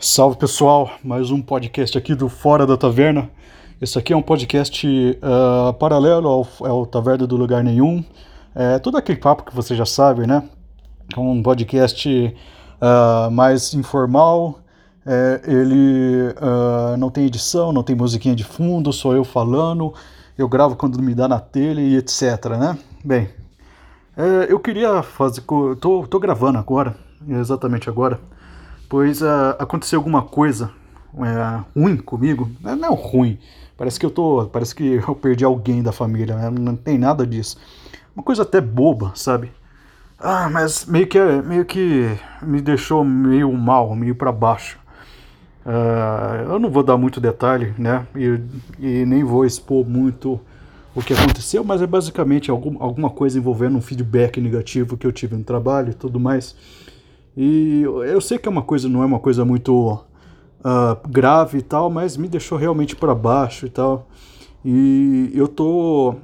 Salve pessoal, mais um podcast aqui do Fora da Taverna. Esse aqui é um podcast paralelo ao Taverna do Lugar Nenhum. É todo aquele papo que você já sabe, né? É um podcast mais informal. Ele não tem edição, não tem musiquinha de fundo, sou eu falando. Eu gravo quando me dá na telha e etc, né? Bem, eu queria fazer... Tô gravando agora, exatamente agora. Pois aconteceu alguma coisa ruim comigo. Não ruim, parece que eu perdi alguém da família, né? Não tem nada disso. Uma coisa até boba, sabe? Mas meio que me deixou meio mal, meio pra baixo. Eu não vou dar muito detalhe, né? E nem vou expor muito o que aconteceu, mas é basicamente alguma coisa envolvendo um feedback negativo que eu tive no trabalho e tudo mais. E eu sei que não é uma coisa muito grave e tal, mas me deixou realmente para baixo e tal. E eu tô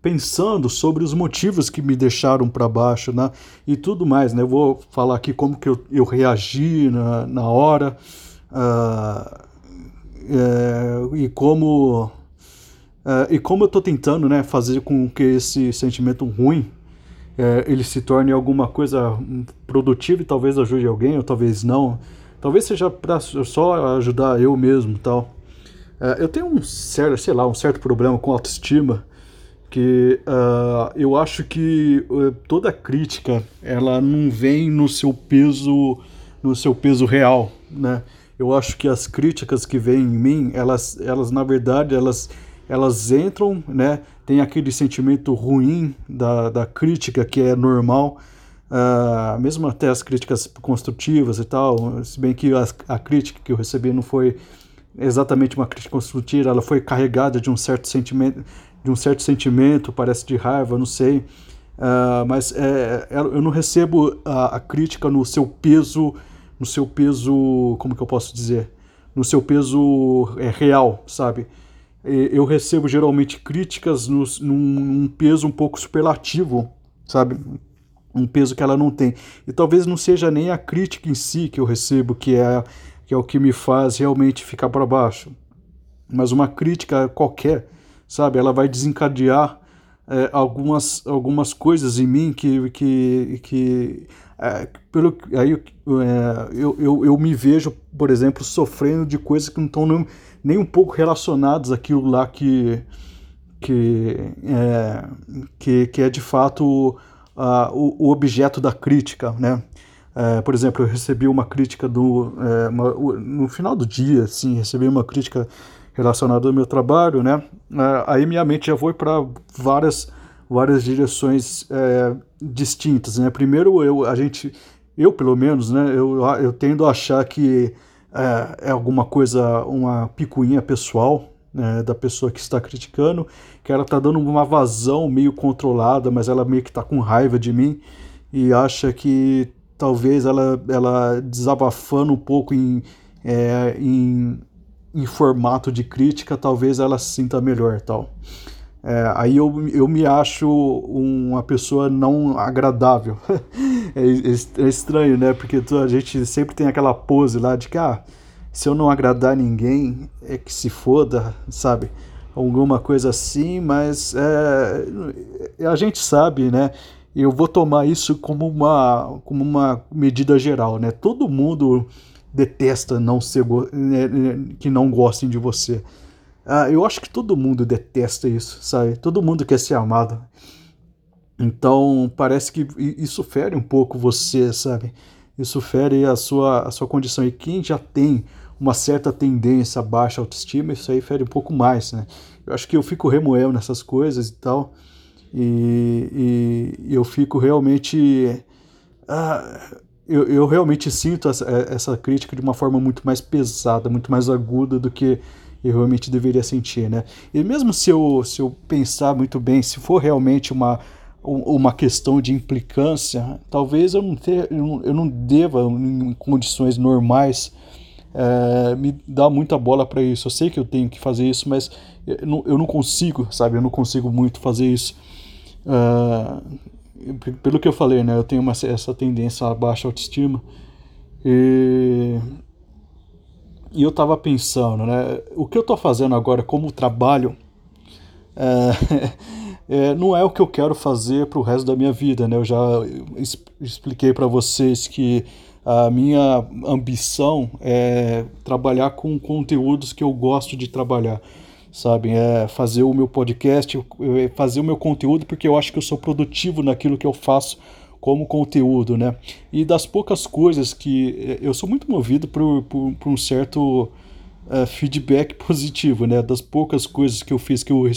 pensando sobre os motivos que me deixaram para baixo, né? E tudo mais, né? Eu vou falar aqui como que eu reagi na hora e como eu tô tentando, né, fazer com que esse sentimento ruim ele se torne alguma coisa produtiva e talvez ajude alguém, ou talvez não. Talvez seja para só ajudar eu mesmo e tal. Eu tenho um certo problema com autoestima, que eu acho que toda crítica, ela não vem no seu peso real, né? Eu acho que as críticas que vêm em mim, elas na verdade, elas entram, né? Tem aquele sentimento ruim da crítica que é normal, mesmo até as críticas construtivas e tal, se bem que a crítica que eu recebi não foi exatamente uma crítica construtiva, ela foi carregada de um certo sentimento, parece de raiva, não sei, mas eu não recebo a crítica no seu peso, como que eu posso dizer? No seu peso real, sabe? Eu recebo geralmente críticas num peso um pouco superlativo, sabe? Um peso que ela não tem. E talvez não seja nem a crítica em si que eu recebo, que é o que me faz realmente ficar para baixo. Mas uma crítica qualquer, sabe? Ela vai desencadear algumas coisas em mim eu me vejo, por exemplo, sofrendo de coisas que não estão nem um pouco relacionadas àquilo lá que é de fato o objeto da crítica, né? Por exemplo, eu recebi uma crítica no final do dia, assim, recebi uma crítica relacionada ao meu trabalho, né? Aí minha mente já foi para várias direções distintas, né? Primeiro, eu pelo menos, né? Eu tendo a achar que é alguma coisa, uma picuinha pessoal, né, da pessoa que está criticando, que ela está dando uma vazão meio controlada, mas ela meio que está com raiva de mim e acha que talvez ela desabafando um pouco em formato de crítica, talvez ela se sinta melhor e tal. Aí eu me acho uma pessoa não agradável. É estranho, né? Porque a gente sempre tem aquela pose lá de que, se eu não agradar ninguém, é que se foda, sabe? Alguma coisa assim, mas a gente sabe, né? Eu vou tomar isso como uma medida geral, né? Todo mundo detesta que não gostem de você. Eu acho que todo mundo detesta isso, sabe? Todo mundo quer ser amado. Então, parece que isso fere um pouco você, sabe? Isso fere a sua condição. E quem já tem uma certa tendência à baixa autoestima, isso aí fere um pouco mais, né? Eu acho que eu fico remoendo nessas coisas e tal. E eu fico realmente... Eu realmente sinto essa crítica de uma forma muito mais pesada, muito mais aguda do que eu realmente deveria sentir, né? E mesmo se eu pensar muito bem, se for realmente uma questão de implicância, talvez eu não deva, em condições normais, me dar muita bola para isso. Eu sei que eu tenho que fazer isso, mas eu não consigo, sabe? Eu não consigo muito fazer isso. Pelo que eu falei, né? Eu tenho essa tendência à baixa autoestima. E E eu estava pensando, né, o que eu estou fazendo agora como trabalho não é o que eu quero fazer para o resto da minha vida, né? Eu já expliquei para vocês que a minha ambição é trabalhar com conteúdos que eu gosto de trabalhar, sabe? É fazer o meu podcast, fazer o meu conteúdo, porque eu acho que eu sou produtivo naquilo que eu faço como conteúdo, né? E das poucas coisas que eu sou muito movido por um certo feedback positivo, né? Das poucas coisas que eu fiz, que eu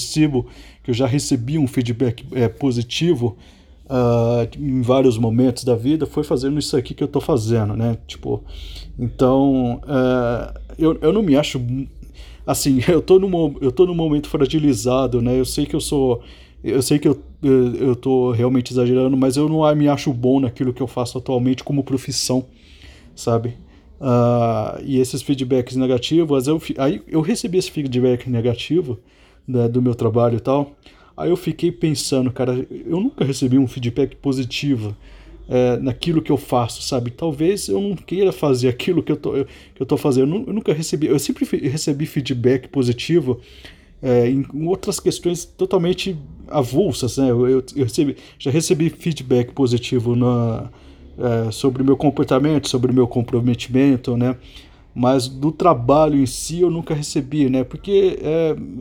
já recebi um feedback positivo em vários momentos da vida, foi fazendo isso aqui que eu tô fazendo, né? Tipo, então eu não me acho assim, eu tô num momento fragilizado, né? Eu sei que eu tô realmente exagerando, mas eu não me acho bom naquilo que eu faço atualmente como profissão, sabe? E esses feedbacks negativos, aí eu recebi esse feedback negativo, né, do meu trabalho e tal. Aí eu fiquei pensando, cara, eu nunca recebi um feedback positivo naquilo que eu faço, sabe? Talvez eu não queira fazer aquilo que eu tô fazendo. Eu nunca recebi, eu sempre recebi feedback positivo em outras questões totalmente avulsas, né? Já recebi feedback positivo sobre o meu comportamento, sobre o meu comprometimento, né? Mas do trabalho em si eu nunca recebi, né? Porque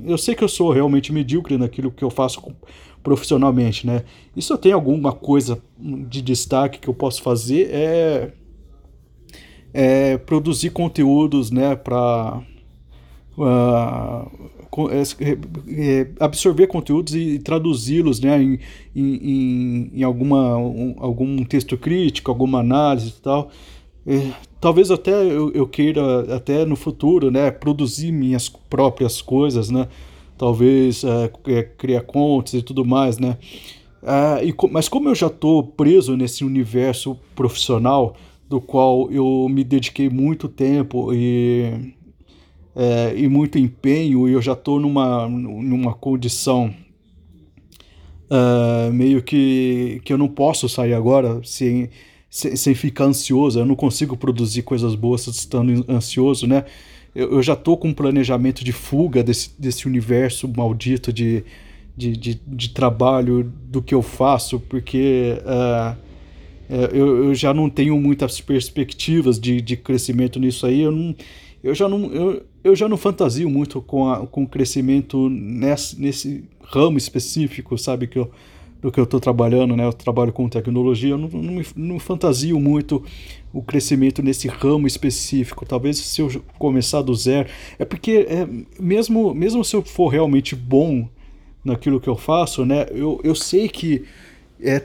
eu sei que eu sou realmente medíocre naquilo que eu faço profissionalmente, né? E se eu tenho alguma coisa de destaque que eu posso fazer é produzir conteúdos, né? Para absorver conteúdos e traduzi-los, né, em algum texto crítico, alguma análise e tal. Talvez até eu queira até no futuro, né, produzir minhas próprias coisas, né, talvez criar contos e tudo mais, né, mas como eu já estou preso nesse universo profissional do qual eu me dediquei muito tempo e muito empenho, e eu já estou numa condição meio que eu não posso sair agora sem ficar ansioso. Eu não consigo produzir coisas boas estando ansioso, né? Eu já estou com um planejamento de fuga desse universo maldito de trabalho, do que eu faço, porque eu já não tenho muitas perspectivas de crescimento nisso aí. Eu já não fantasio muito com o crescimento nesse ramo específico, sabe, do que eu estou trabalhando, né? Eu trabalho com tecnologia, eu não fantasio muito o crescimento nesse ramo específico. Talvez se eu começar do zero... É porque mesmo se eu for realmente bom naquilo que eu faço, né? Eu sei que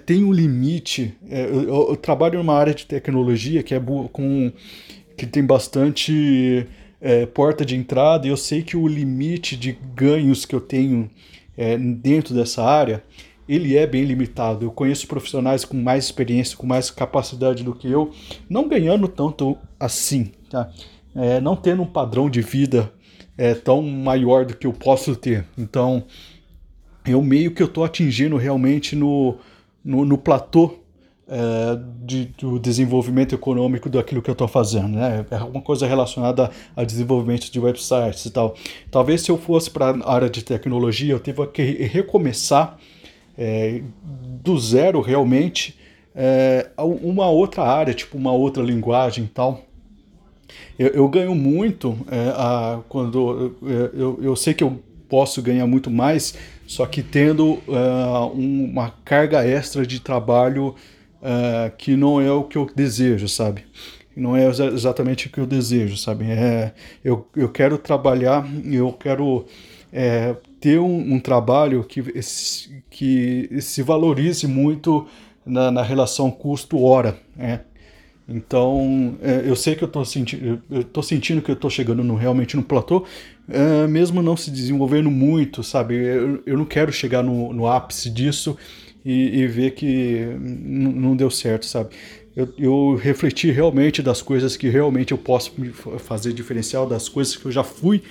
tem um limite. Eu trabalho numa área de tecnologia que que tem bastante porta de entrada, e eu sei que o limite de ganhos que eu tenho dentro dessa área, ele é bem limitado. Eu conheço profissionais com mais experiência, com mais capacidade do que eu, não ganhando tanto assim, tá? Não tendo um padrão de vida tão maior do que eu posso ter. Então, eu meio que eu estou atingindo realmente no platô do desenvolvimento econômico daquilo que eu estou fazendo, né? É alguma coisa relacionada a desenvolvimento de websites e tal. Talvez se eu fosse para a área de tecnologia, eu tive que recomeçar do zero realmente uma outra área, tipo uma outra linguagem e tal. Eu ganho muito quando eu sei que eu posso ganhar muito mais, só que tendo uma carga extra de trabalho que não é o que eu desejo, sabe? Não é exatamente o que eu desejo, sabe? Eu quero trabalhar, eu quero ter um trabalho que se valorize muito na relação custo-hora, né? Então, eu sei que eu tô sentindo que eu tô chegando realmente no platô, mesmo não se desenvolvendo muito, sabe? Eu não quero chegar no ápice disso e ver que não deu certo, sabe? Eu refleti realmente das coisas que realmente eu posso fazer diferencial, das coisas que eu já fui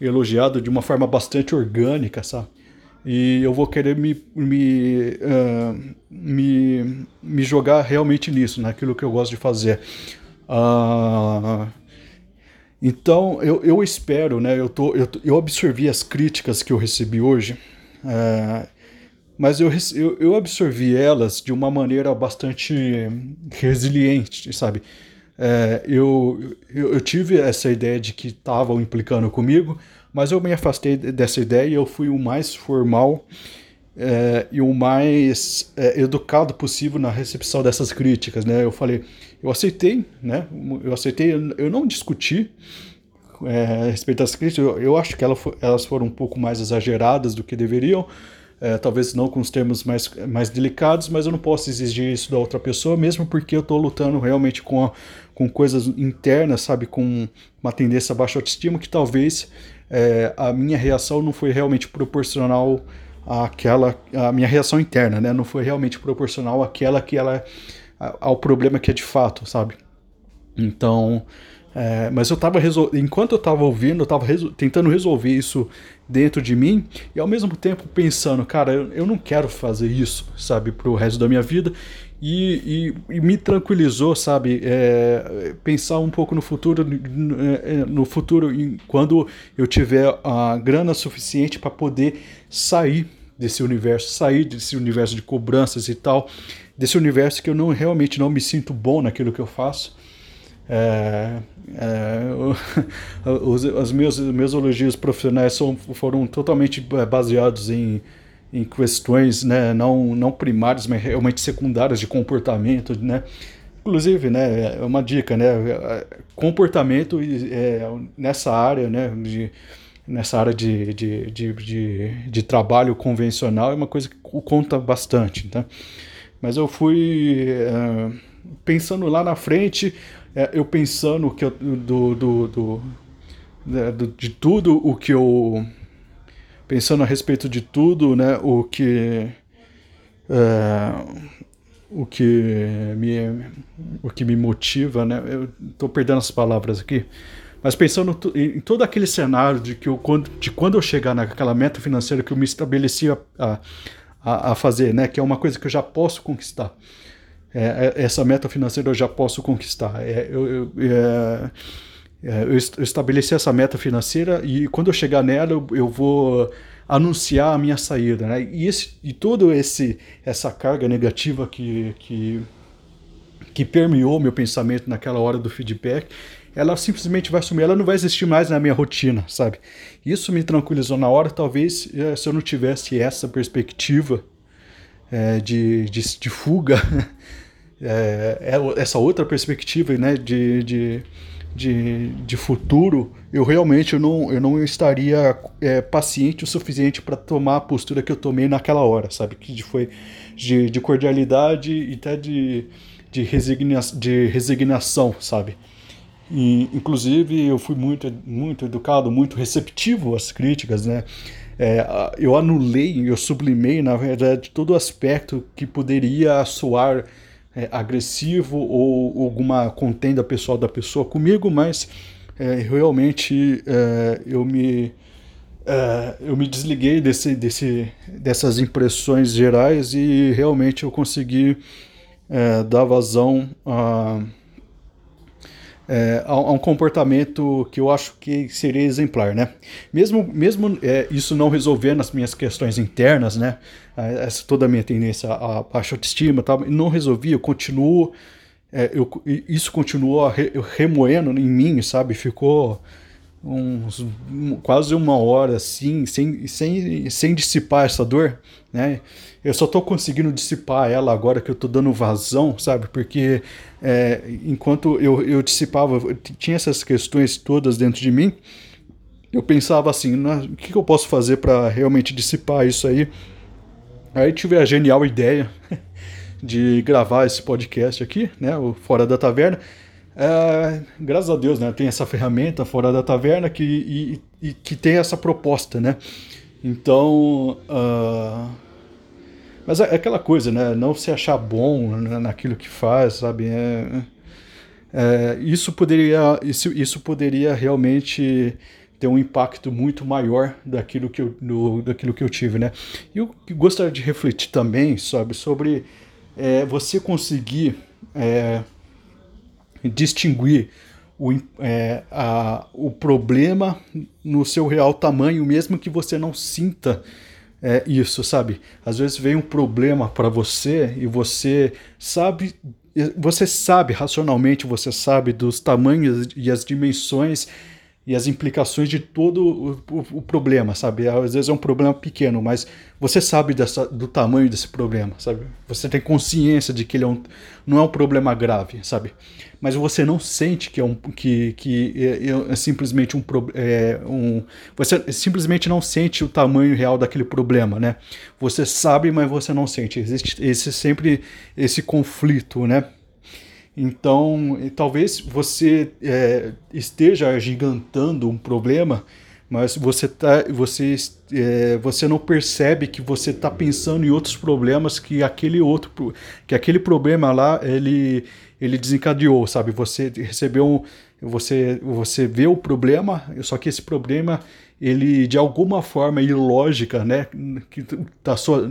elogiado de uma forma bastante orgânica, sabe? E eu vou querer me jogar realmente nisso, naquilo que eu gosto de fazer. Então, eu espero, né? Eu absorvi as críticas que eu recebi hoje, mas eu absorvi elas de uma maneira bastante resiliente, sabe? Eu tive essa ideia de que estavam implicando comigo, mas eu me afastei dessa ideia e eu fui o mais formal e o mais educado possível na recepção dessas críticas, né? Eu falei, eu aceitei, né? Eu não discuti a respeito das críticas. Eu acho que elas foram um pouco mais exageradas do que deveriam, talvez não com os termos mais delicados, mas eu não posso exigir isso da outra pessoa, mesmo porque eu estou lutando realmente com coisas internas, sabe? Com uma tendência a baixa autoestima que talvez a minha reação não foi realmente proporcional a minha reação interna, né? Não foi realmente proporcional ao problema que é de fato, sabe? Então, mas eu estava enquanto eu estava ouvindo, eu estava tentando resolver isso dentro de mim e ao mesmo tempo pensando, cara, eu não quero fazer isso, sabe, pro resto da minha vida. E me tranquilizou, sabe, pensar um pouco no futuro, quando eu tiver a grana suficiente para poder sair desse universo de cobranças e tal, desse universo que eu realmente não me sinto bom naquilo que eu faço. Os meus elogios profissionais foram totalmente baseados em questões, né, não primárias, mas realmente secundárias de comportamento, né? Inclusive, né, é uma dica, né, comportamento nessa área de trabalho convencional é uma coisa que conta bastante, tá? Mas eu fui pensando lá na frente, eu pensando que de tudo o que eu pensando a respeito de tudo, né, o que me motiva, né, eu estou perdendo as palavras aqui, mas pensando em todo aquele cenário de quando eu chegar naquela meta financeira que eu me estabeleci a fazer, né, que é uma coisa que eu já posso conquistar, essa meta financeira eu já posso conquistar, eu estabeleci essa meta financeira e quando eu chegar nela eu vou anunciar a minha saída, né? E toda essa carga negativa que permeou meu pensamento naquela hora do feedback, ela simplesmente vai sumir, ela não vai existir mais na minha rotina, sabe? Isso me tranquilizou na hora. Talvez se eu não tivesse essa perspectiva de fuga, essa outra perspectiva, né, de futuro, eu realmente eu não estaria paciente o suficiente para tomar a postura que eu tomei naquela hora, sabe? Que foi de cordialidade e até de resignação, sabe? E, inclusive, eu fui muito, muito educado, muito receptivo às críticas, né? Eu anulei, eu sublimei, na verdade, todo aspecto que poderia soar agressivo ou alguma contenda pessoal da pessoa comigo, mas realmente eu me desliguei dessas impressões gerais e realmente eu consegui dar vazão a um comportamento que eu acho que seria exemplar, né? Mesmo isso não resolvendo as minhas questões internas, né? Toda a minha tendência à baixa autoestima, tá? Não resolvi, eu continuo, isso continuou remoendo em mim, sabe? Ficou quase uma hora assim, sem dissipar essa dor, né? Eu só estou conseguindo dissipar ela agora que eu estou dando vazão, sabe? Porque enquanto eu dissipava, tinha essas questões todas dentro de mim, eu pensava assim, o que eu posso fazer para realmente dissipar isso aí? Aí tive a genial ideia de gravar esse podcast aqui, né? O Fora da Taverna. Graças a Deus, né, tem essa ferramenta Fora da Taverna que tem essa proposta, né? Então, mas é aquela coisa, né? Não se achar bom naquilo que faz, sabe? Isso poderia realmente ter um impacto muito maior daquilo que eu tive, né? E eu gostaria de refletir também, sabe, sobre você conseguir distinguir o problema no seu real tamanho, mesmo que você não sinta isso, sabe? Às vezes vem um problema para você e você sabe racionalmente, você sabe dos tamanhos e as dimensões e as implicações de todo o problema, sabe? Às vezes é um problema pequeno, mas você sabe do tamanho desse problema, sabe? Você tem consciência de que ele não é um problema grave, sabe? Mas você não sente que é simplesmente você simplesmente não sente o tamanho real daquele problema, né? Você sabe, mas você não sente. Existe sempre esse conflito, né? Então, talvez você esteja agigantando um problema, mas você não percebe que você está pensando em outros problemas que aquele problema lá ele desencadeou, sabe? Você recebeu você vê o problema, só que esse problema ele de alguma forma ilógica, né, que tá só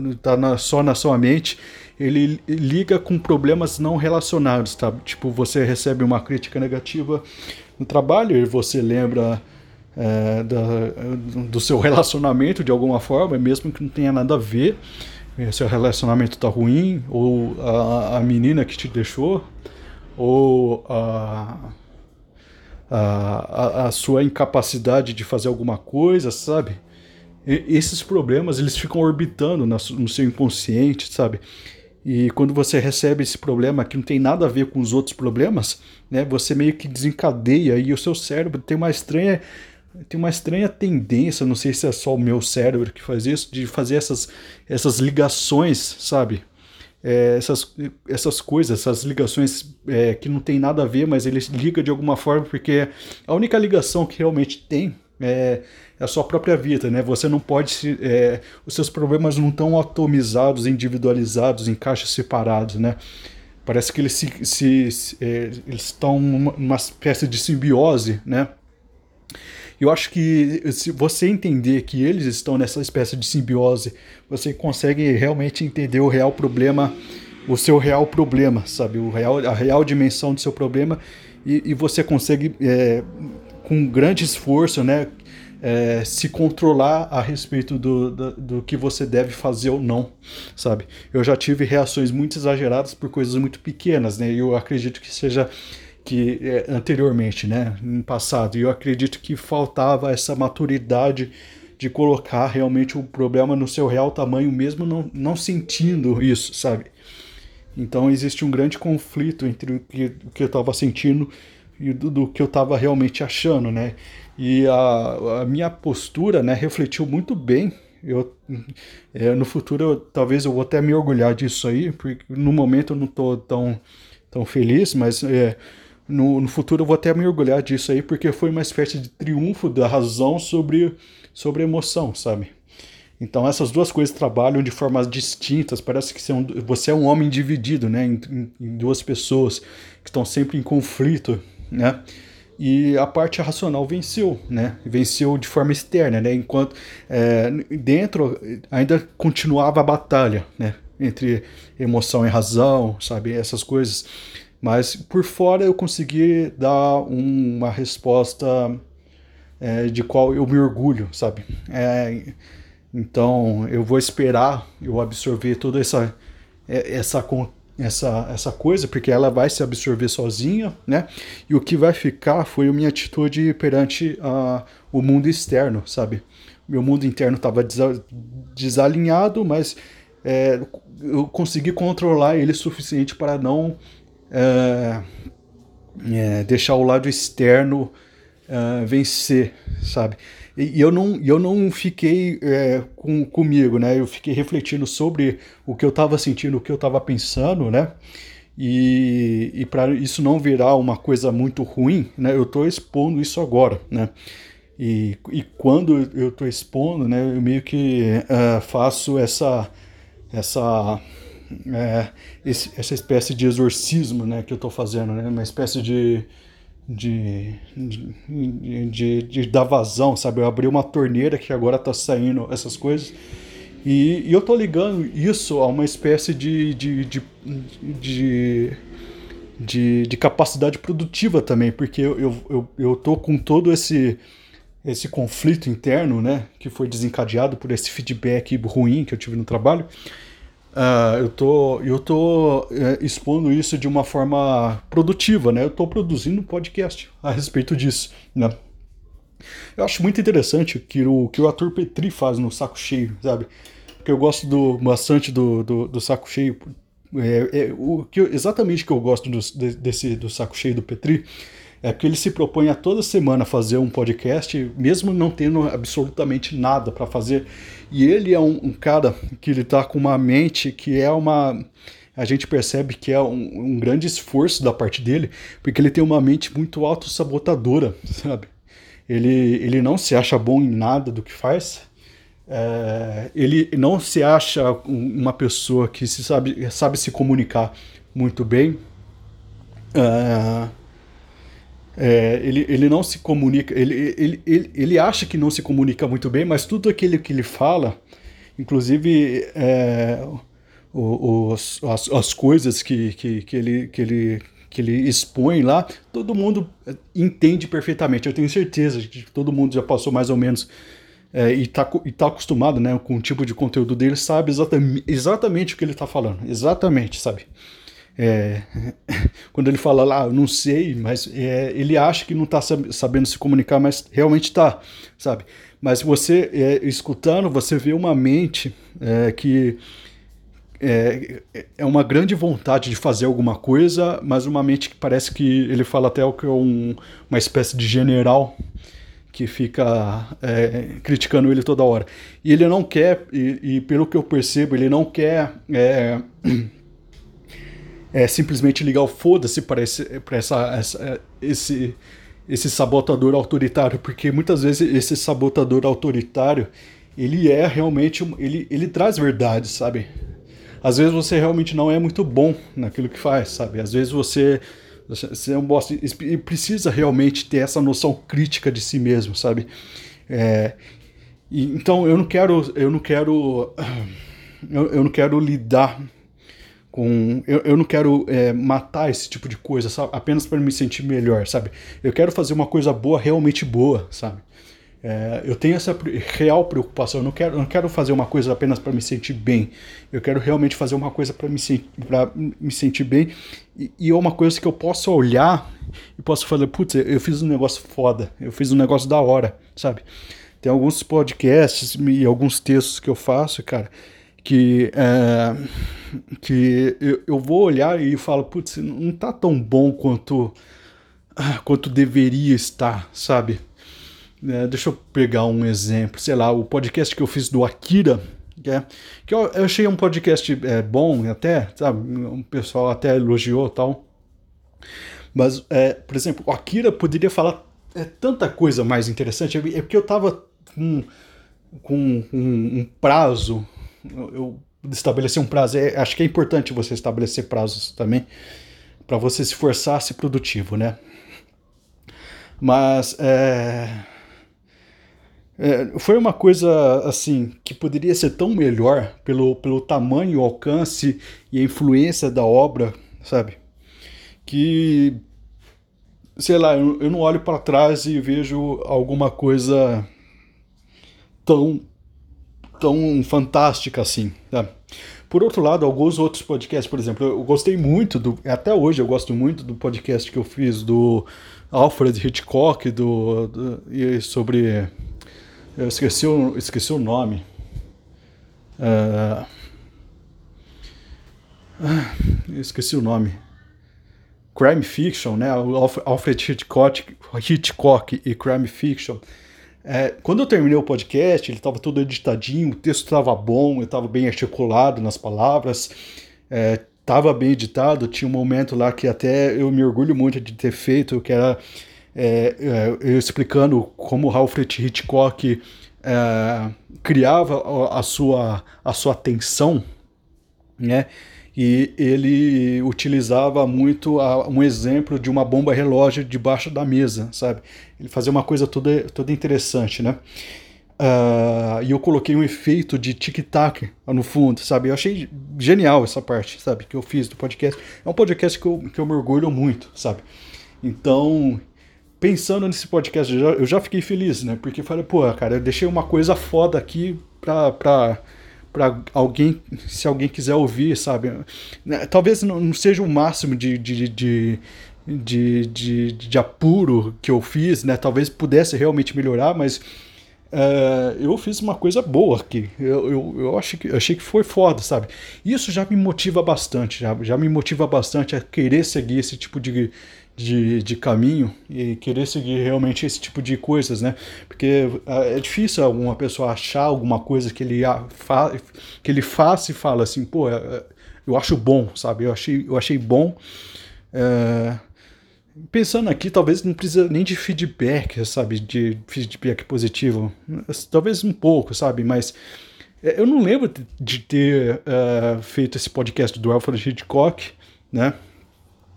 na sua mente, ele liga com problemas não relacionados, tá? Tipo, você recebe uma crítica negativa no trabalho e você lembra do seu relacionamento de alguma forma, mesmo que não tenha nada a ver, seu relacionamento tá ruim, ou a menina que te deixou, ou a sua incapacidade de fazer alguma coisa, sabe? E esses problemas, eles ficam orbitando no seu inconsciente, sabe? E quando você recebe esse problema que não tem nada a ver com os outros problemas, né, você meio que desencadeia, e o seu cérebro tem uma estranha tendência, não sei se é só o meu cérebro que faz isso, de fazer essas ligações, sabe? Essas coisas, essas ligações que não tem nada a ver, mas ele liga de alguma forma, porque a única ligação que realmente tem é a sua própria vida, né? Você não pode os seus problemas não estão atomizados, individualizados, em caixas separados, né? Parece que eles estão numa espécie de simbiose, né? Eu acho que se você entender que eles estão nessa espécie de simbiose, você consegue realmente entender o real problema, o seu real problema, sabe? A real dimensão do seu problema, e você consegue, com grande esforço, né, se controlar a respeito do que você deve fazer ou não, sabe? Eu já tive reações muito exageradas por coisas muito pequenas, né? Eu acredito que seja... anteriormente, né, no passado, e eu acredito que faltava essa maturidade de colocar realmente o problema no seu real tamanho, mesmo não sentindo isso, sabe? Então existe um grande conflito entre o que eu estava sentindo e do que eu estava realmente achando, né? E a minha postura, né, refletiu muito bem. No futuro, talvez eu vou até me orgulhar disso aí, porque no momento eu não estou tão feliz, mas no futuro eu vou até me orgulhar disso aí, porque foi uma espécie de triunfo da razão sobre a emoção, sabe? Então essas duas coisas trabalham de formas distintas, parece que você é um homem dividido, né, em duas pessoas que estão sempre em conflito, né? E a parte racional venceu, né? Venceu de forma externa, né? Enquanto dentro ainda continuava a batalha, né, entre emoção e razão, sabe? Essas coisas. Mas por fora eu consegui dar uma resposta de qual eu me orgulho, sabe? Então eu vou esperar eu absorver toda essa coisa, porque ela vai se absorver sozinha, né? E o que vai ficar foi a minha atitude perante o mundo externo, sabe? Meu mundo interno estava desalinhado, mas eu consegui controlar ele o suficiente para não... deixar o lado externo vencer, sabe? E eu não fiquei comigo, né? Eu fiquei refletindo sobre o que eu estava sentindo, o que eu estava pensando, né? E para isso não virar uma coisa muito ruim, né, eu estou expondo isso agora, né? E quando eu estou expondo, né, eu meio que faço essa espécie de exorcismo, né, que eu estou fazendo, né, uma espécie de dar vazão, sabe? Eu abri uma torneira que agora está saindo essas coisas, e eu estou ligando isso a uma espécie de capacidade produtiva também, porque eu tô com todo esse conflito interno, né, que foi desencadeado por esse feedback ruim que eu tive no trabalho. Eu tô expondo isso de uma forma produtiva, né? Eu tô produzindo um podcast a respeito disso, né? Eu acho muito interessante o que o ator Petri faz no Saco Cheio, sabe? Porque eu gosto bastante do Saco Cheio. Exatamente o que eu gosto do Saco Cheio do Petri é que ele se propõe a toda semana fazer um podcast, mesmo não tendo absolutamente nada para fazer. E ele é um cara que ele tá com uma mente que é uma... A gente percebe que é um grande esforço da parte dele, porque ele tem uma mente muito autossabotadora, sabe? Ele não se acha bom em nada do que faz. Ele não se acha uma pessoa que sabe se comunicar muito bem. Ele não se comunica, ele acha que não se comunica muito bem, mas tudo aquilo que ele fala, inclusive as coisas que ele expõe lá, todo mundo entende perfeitamente. Eu tenho certeza que todo mundo já passou mais ou menos e tá acostumado, né, com o tipo de conteúdo dele, sabe exatamente o que ele tá falando, exatamente, sabe? Quando ele fala lá, eu não sei, mas ele acha que não está sabendo se comunicar, mas realmente está, sabe? Mas você escutando, você vê uma mente que é uma grande vontade de fazer alguma coisa, mas uma mente que parece que ele fala até que é uma espécie de general que fica criticando ele toda hora. E ele não quer, e pelo que eu percebo, ele não quer... simplesmente ligar o foda-se para esse sabotador autoritário, porque muitas vezes esse sabotador autoritário, ele é realmente, ele traz verdade, sabe? Às vezes você realmente não é muito bom naquilo que faz, sabe? Às vezes você é um bosta e precisa realmente ter essa noção crítica de si mesmo, sabe? Então eu não quero lidar com... Eu não quero matar esse tipo de coisa, sabe? Apenas para me sentir melhor, sabe? Eu quero fazer uma coisa boa, realmente boa, sabe? Eu tenho essa real preocupação. Eu não quero fazer uma coisa apenas para me sentir bem. Eu quero realmente fazer uma coisa para me sentir bem. E é uma coisa que eu posso olhar e posso falar, putz, eu fiz um negócio foda. Eu fiz um negócio da hora, sabe? Tem alguns podcasts e alguns textos que eu faço, cara, que eu vou olhar e falo, putz, não tá tão bom quanto deveria estar, sabe? Deixa eu pegar um exemplo, sei lá, o podcast que eu fiz do Akira, que eu achei um podcast bom até, sabe? O pessoal até elogiou e tal, mas, por exemplo, o Akira poderia falar tanta coisa mais interessante, é porque eu tava com um prazo. Eu estabelecer um prazo, acho que é importante você estabelecer prazos também, para você se forçar a ser produtivo, né? Mas foi uma coisa assim que poderia ser tão melhor pelo tamanho, alcance e a influência da obra, sabe? Que, sei lá, eu não olho para trás e vejo alguma coisa tão fantástica assim, tá? Por outro lado, alguns outros podcasts, por exemplo, eu gostei muito até hoje eu gosto muito do podcast que eu fiz do Alfred Hitchcock, sobre... eu esqueci o nome. Crime Fiction, né? Alfred Hitchcock e Crime Fiction. Quando eu terminei o podcast, ele estava todo editadinho, o texto estava bom, eu estava bem articulado nas palavras, estava bem editado. Tinha um momento lá que até eu me orgulho muito de ter feito, que era eu explicando como Alfred Hitchcock criava a sua tensão, né? E ele utilizava muito um exemplo de uma bomba relógio debaixo da mesa, sabe? Ele fazia uma coisa toda interessante, né? E eu coloquei um efeito de tic-tac no fundo, sabe? Eu achei genial essa parte, sabe? Que eu fiz do podcast. É um podcast que eu me orgulho muito, sabe? Então, pensando nesse podcast, eu já fiquei feliz, né? Porque falei, pô, cara, eu deixei uma coisa foda aqui pra alguém, se alguém quiser ouvir, sabe? Talvez não seja o máximo de apuro que eu fiz, né? Talvez pudesse realmente melhorar, mas... eu fiz uma coisa boa aqui. Eu achei que foi foda, sabe? Isso já me motiva bastante. Já me motiva bastante a querer seguir esse tipo de caminho e querer seguir realmente esse tipo de coisas, né? Porque é difícil uma pessoa achar alguma coisa que ele faça e fala assim, pô, eu acho bom, sabe? Eu achei bom. Pensando aqui, talvez não precisa nem de feedback, sabe, de feedback positivo, talvez um pouco, sabe, mas eu não lembro de ter feito esse podcast do Alfred Hitchcock, né,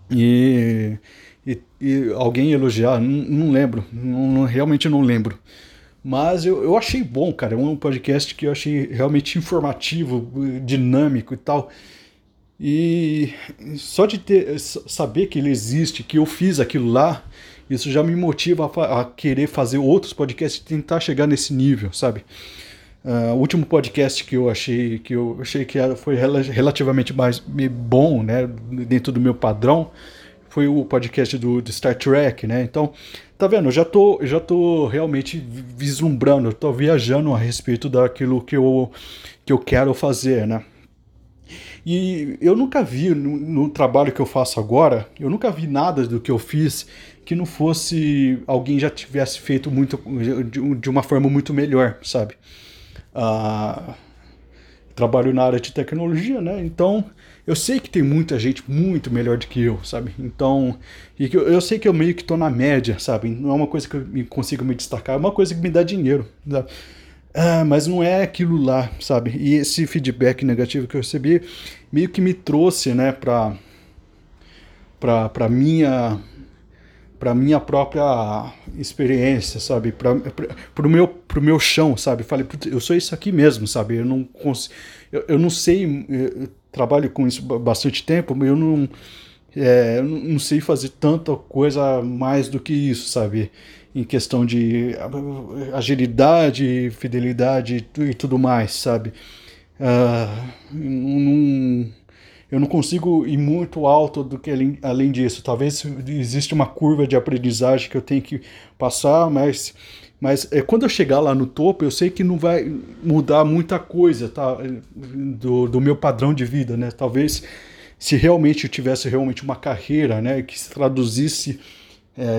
e alguém elogiar, não lembro, realmente não lembro, mas eu achei bom, cara, é um podcast que eu achei realmente informativo, dinâmico e tal. E só de saber que ele existe, que eu fiz aquilo lá, isso já me motiva a querer fazer outros podcasts e tentar chegar nesse nível, sabe? O último podcast que eu achei que foi relativamente mais bom, né, dentro do meu padrão, foi o podcast do Star Trek, né? Então, tá vendo? Eu já tô realmente vislumbrando, eu tô viajando a respeito daquilo que eu quero fazer, né? E eu nunca vi, no trabalho que eu faço agora, eu nunca vi nada do que eu fiz que não fosse alguém já tivesse feito muito de uma forma muito melhor, sabe? Trabalho na área de tecnologia, né? Então, eu sei que tem muita gente muito melhor do que eu, sabe? Então, e que eu sei que eu meio que tô na média, sabe? Não é uma coisa que eu consigo me destacar, é uma coisa que me dá dinheiro, sabe? Mas não é aquilo lá, sabe? E esse feedback negativo que eu recebi meio que me trouxe, né, pra minha própria experiência, sabe? Pro meu chão, sabe? Falei, eu sou isso aqui mesmo, sabe? Eu não sei, eu trabalho com isso bastante tempo, mas eu não sei fazer tanta coisa mais do que isso, sabe? Em questão de agilidade, fidelidade e tudo mais, sabe? Eu não consigo ir muito alto do que além disso. Talvez exista uma curva de aprendizagem que eu tenho que passar, mas quando eu chegar lá no topo, eu sei que não vai mudar muita coisa, tá? Do meu padrão de vida, né? Talvez se realmente eu tivesse realmente uma carreira, né, que se traduzisse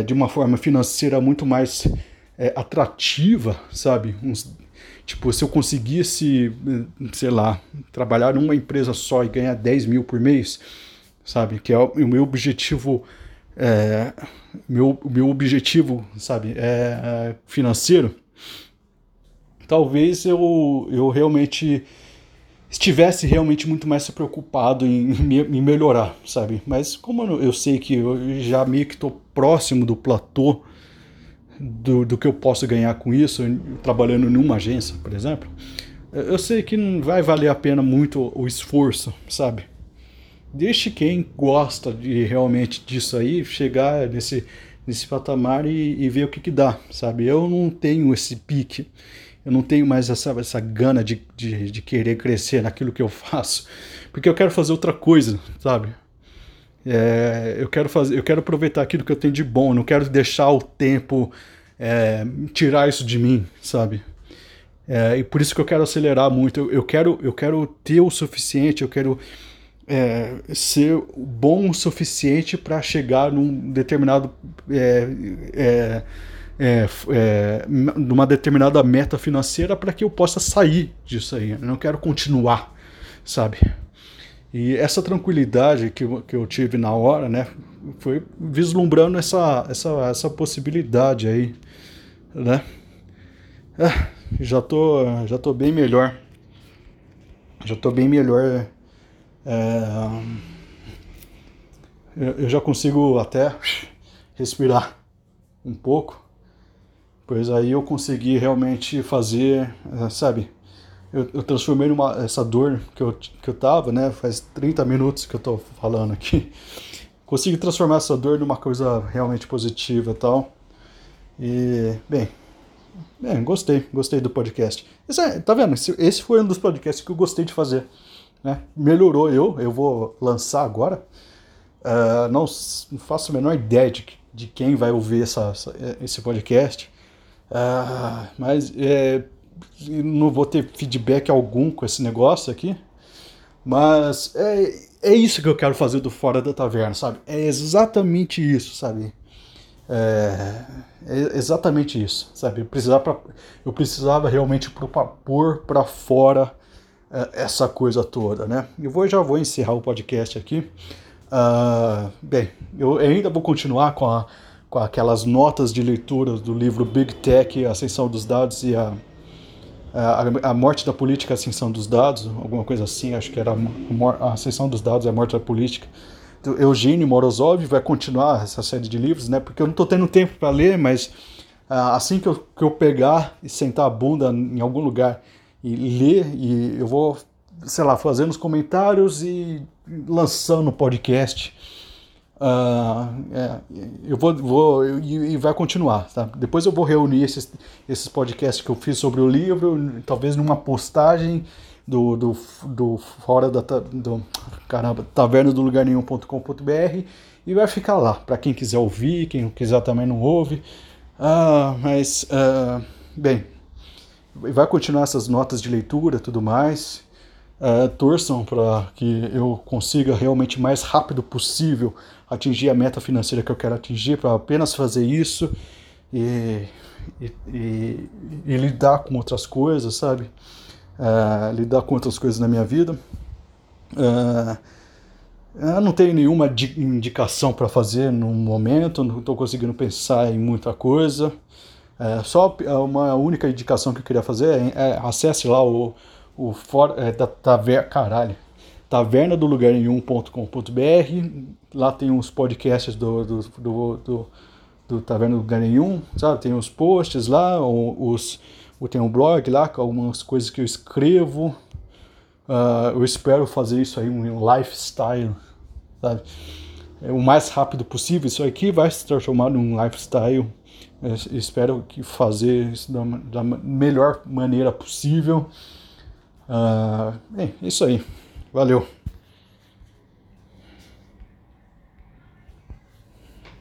de uma forma financeira muito mais atrativa, sabe? Tipo, se eu conseguisse, sei lá, trabalhar numa empresa só e ganhar 10 mil por mês, sabe? Que é o meu objetivo, meu objetivo, sabe? Financeiro. Talvez eu realmente estivesse realmente muito mais preocupado em melhorar, sabe? Mas como eu sei que eu já meio que estou próximo do platô do que eu posso ganhar com isso, trabalhando numa agência, por exemplo, eu sei que não vai valer a pena muito o esforço, sabe? Deixe quem gosta de realmente disso aí chegar nesse patamar e ver o que dá, sabe? Eu não tenho esse pique. Eu não tenho mais essa gana de querer crescer naquilo que eu faço, porque eu quero fazer outra coisa, sabe? Eu quero aproveitar aquilo que eu tenho de bom, eu não quero deixar o tempo tirar isso de mim, sabe? E por isso que eu quero acelerar muito, eu quero ter o suficiente, eu quero ser bom o suficiente para chegar num determinado... numa determinada meta financeira para que eu possa sair disso aí. Eu não quero continuar, sabe? E essa tranquilidade que eu tive na hora, né, foi vislumbrando essa possibilidade aí, né? Já tô bem melhor. Já tô bem melhor. Eu já consigo até respirar um pouco. Pois aí eu consegui realmente fazer, sabe, eu transformei essa dor que eu tava, né, faz 30 minutos que eu tô falando aqui, consigo transformar essa dor numa coisa realmente positiva e tal, e, bem, gostei do podcast. Tá vendo, esse foi um dos podcasts que eu gostei de fazer, né, melhorou, eu vou lançar agora, não faço a menor ideia de quem vai ouvir esse podcast, mas não vou ter feedback algum com esse negócio aqui, mas é isso que eu quero fazer do Fora da Taverna, sabe? É exatamente isso, sabe? É exatamente isso, sabe? Eu precisava realmente pôr pra fora essa coisa toda, né? Eu já vou encerrar o podcast aqui. Bem, eu ainda vou continuar com aquelas notas de leitura do livro Big Tech, A Ascensão dos Dados e a Morte da Política, A Ascensão dos Dados, alguma coisa assim, acho que era A Ascensão dos Dados e a Morte da Política, do Eugênio Morozov. Vai continuar essa série de livros, né, porque eu não estou tendo tempo para ler, mas assim que eu pegar e sentar a bunda em algum lugar e ler, e eu vou, sei lá, fazendo os comentários e lançando o podcast. Eu vou e vai continuar, tá? Depois eu vou reunir esses podcasts que eu fiz sobre o livro, talvez numa postagem do fora da taverna do lugar nenhum.com.br, e vai ficar lá para quem quiser ouvir, quem quiser também não ouve. Bem, vai continuar essas notas de leitura, tudo mais. Torçam para que eu consiga realmente mais rápido possível atingir a meta financeira que eu quero atingir, para apenas fazer isso e lidar com outras coisas, sabe? Lidar com outras coisas na minha vida. Eu não tenho nenhuma indicação para fazer no momento, não estou conseguindo pensar em muita coisa. Só uma única indicação que eu queria fazer é acesse lá o fora da taverna do lugar nenhum.com.br. Lá tem uns podcasts do Taverna do Lugar Nenhum, sabe? Tem os posts lá, tem um blog lá com algumas coisas que eu escrevo. Eu espero fazer isso aí um lifestyle, sabe? O mais rápido possível. Isso aqui vai se transformar num lifestyle. Eu espero fazer isso da melhor maneira possível. Bem, isso aí. Valeu.